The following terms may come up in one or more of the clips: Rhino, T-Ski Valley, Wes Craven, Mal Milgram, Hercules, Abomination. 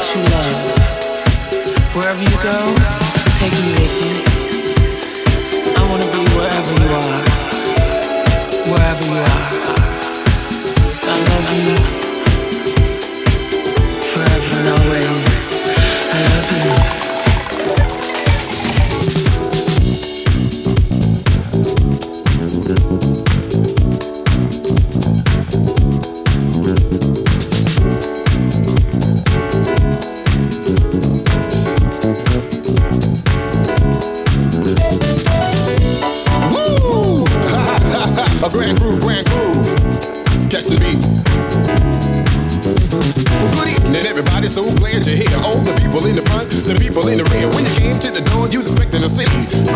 what you love. Wherever you go, take me with you. I wanna be wherever you are. Wherever you are. I love you. Forever and always. I love you. So glad you're here. All the people in the front, the people in the rear. When you came to the door, you expected to see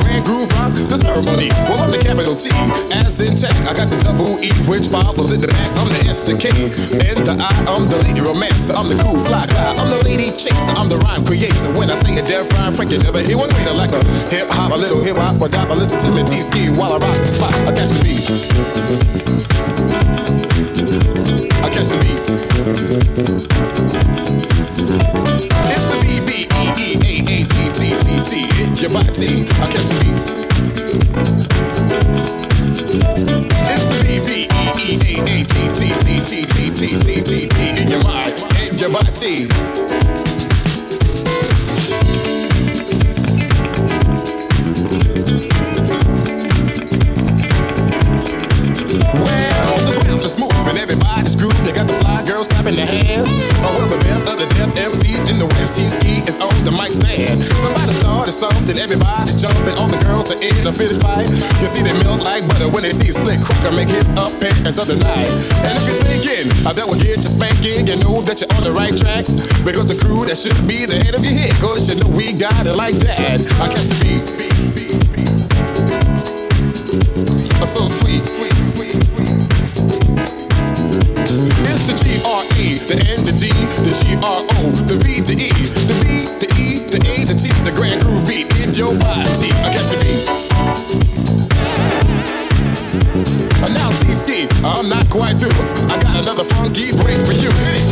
Grand Groove Rock, the ceremony. Well, I'm the capital T, as in tech. I got the double E, which follows in the back. I'm the S, the K, and the I. I'm the lady romancer. I'm the cool fly guy. I'm the lady chaser. I'm the rhyme creator. When I say a deaf rhyme, Frank, you never hear one greater. Like a hip hop, a little hip hop, or dop. I listen to me T-Ski while I rock the spot. I catch the beat. I catch the beat. It's the B-B-E-E-A-A-T-T-T-T. Hit your body, I catch the beat. It's the B-B-E-E-A-A-T-T-T-T-T-T-T-T. In your mind, hit your body. It's on the mic stand. Somebody started something, everybody's jumping. All the girls are in a finished fight. You see they melt like butter when they see Slick Cracker make hits up pants of the night. And if you're thinking I that will get you spanking, you know that you're on the right track, because the crew that should be the head of your hit, cause you know we got it like that. I catch the beat. Oh, so sweet. It's the G-R-E, the N, the D, the G-R-O, the B, the E, the B, the E, the A, the T, the Grand Groove beat in your body. I catch the beat. And now T-Ski, I'm not quite through. I got another funky break for you. Hit it.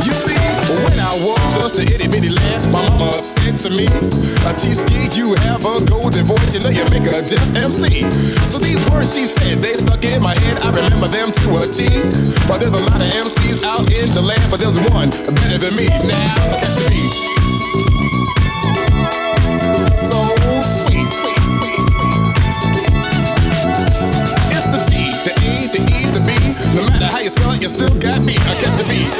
You see, when I was just an itty bitty lad, my mama said to me, T-Ski, you have a golden voice, you know you make a deaf MC. So these words she said, they stuck in my head, I remember them to a T. But there's a lot of MCs out in the land, but there's one better than me. Now, catch the beat. So sweet. It's the T, the A, the E, the B. No matter how you spell it, you still got me. I catch the beat.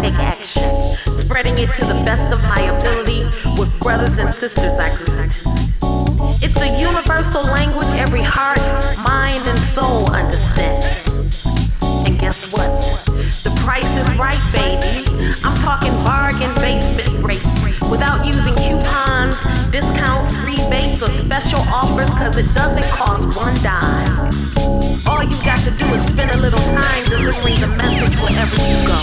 take action, spreading it to the best of my ability with brothers and sisters I greet. It's a universal language every heart, mind, and soul understands. And guess what? The price is right, baby. I'm talking bargain basement rates without using coupons, discounts, rebates, or special offers, because it doesn't cost one dime. All you got to do is spend a little time delivering the message wherever you go.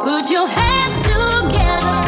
Put your hands together.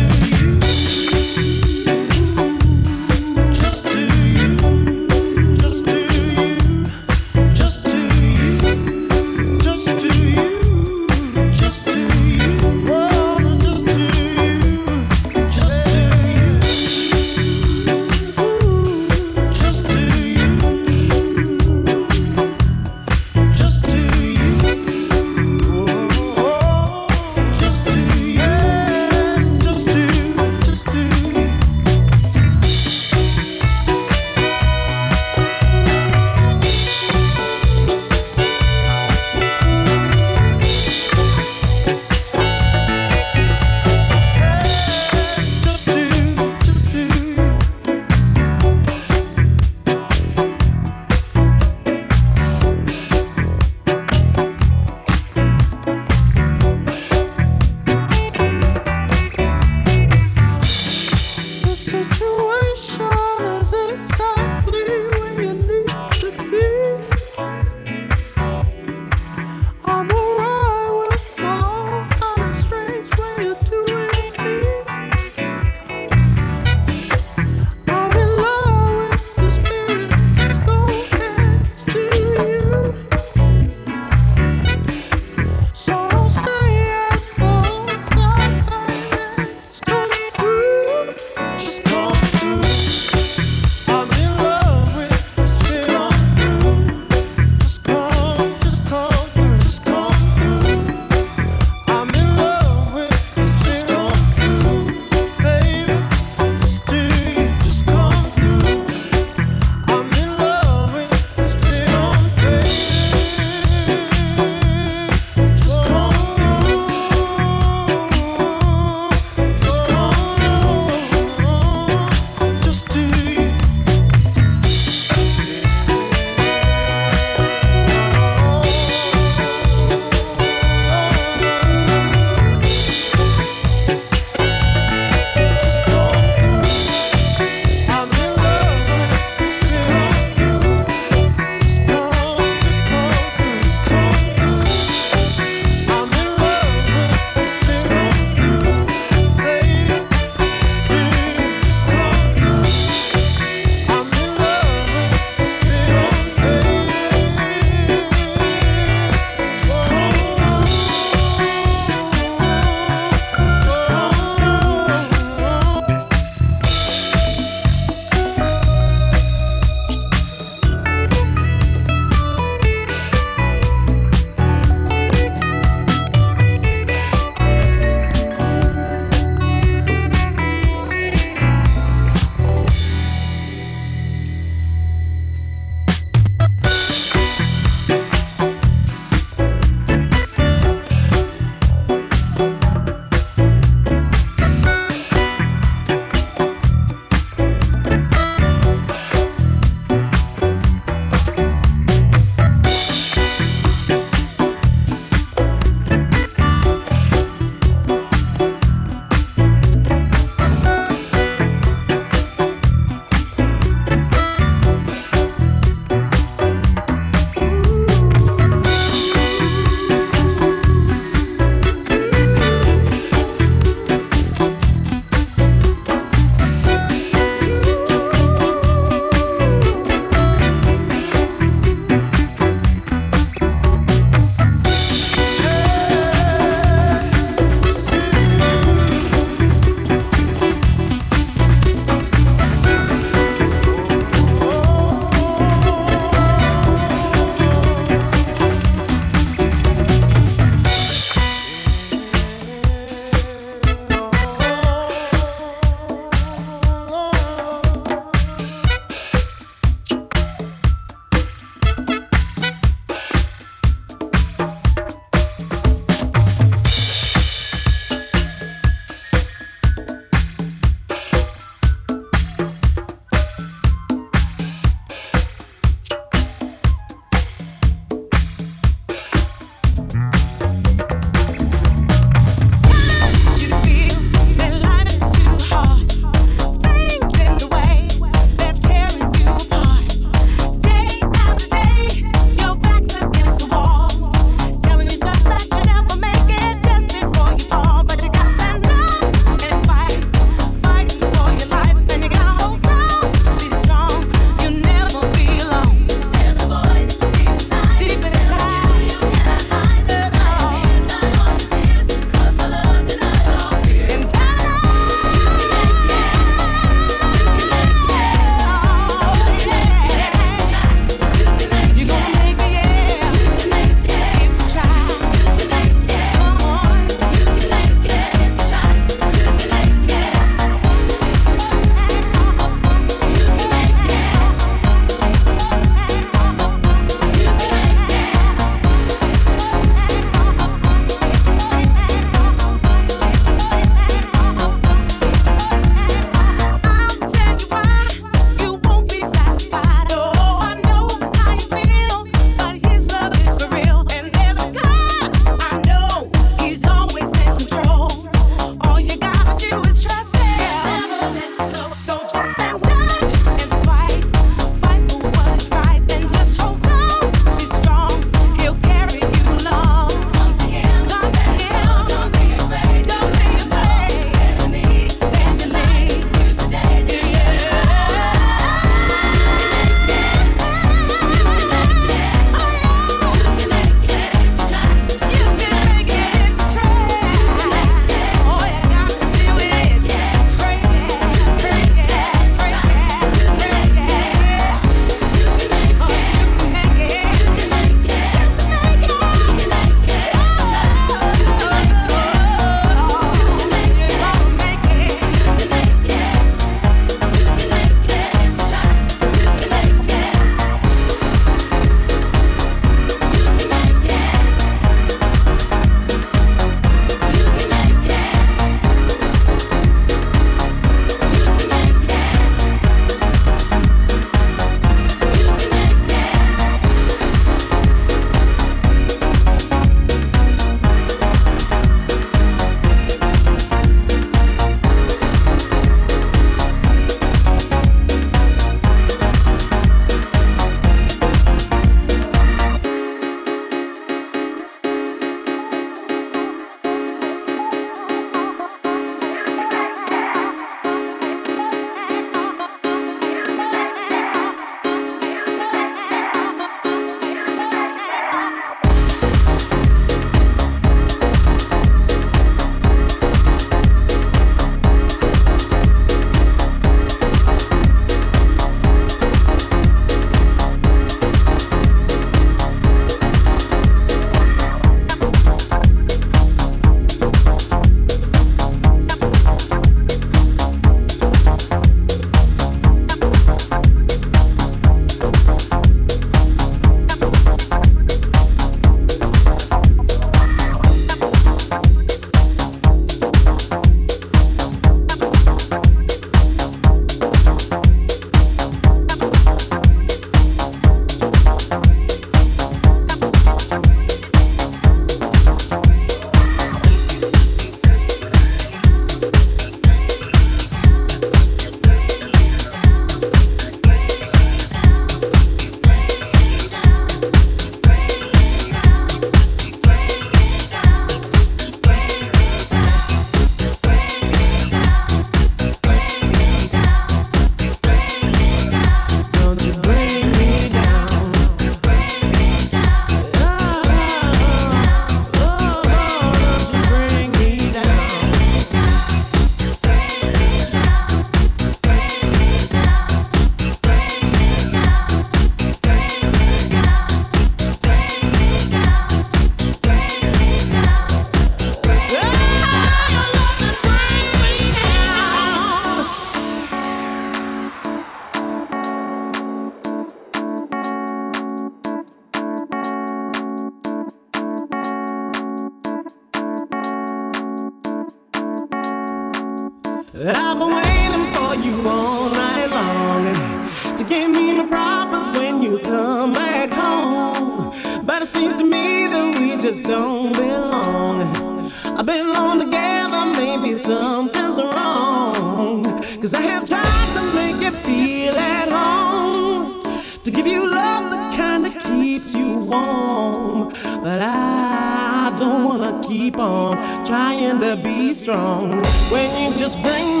I've been waiting for you all night long to give me my promise when you come back home. But it seems to me that we just don't belong. I've been alone together, maybe something's wrong. Cause I have tried to make you feel at home, to give you love that kinda keeps you warm. But I don't wanna keep on trying to be strong when you just bring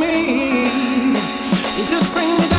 me down.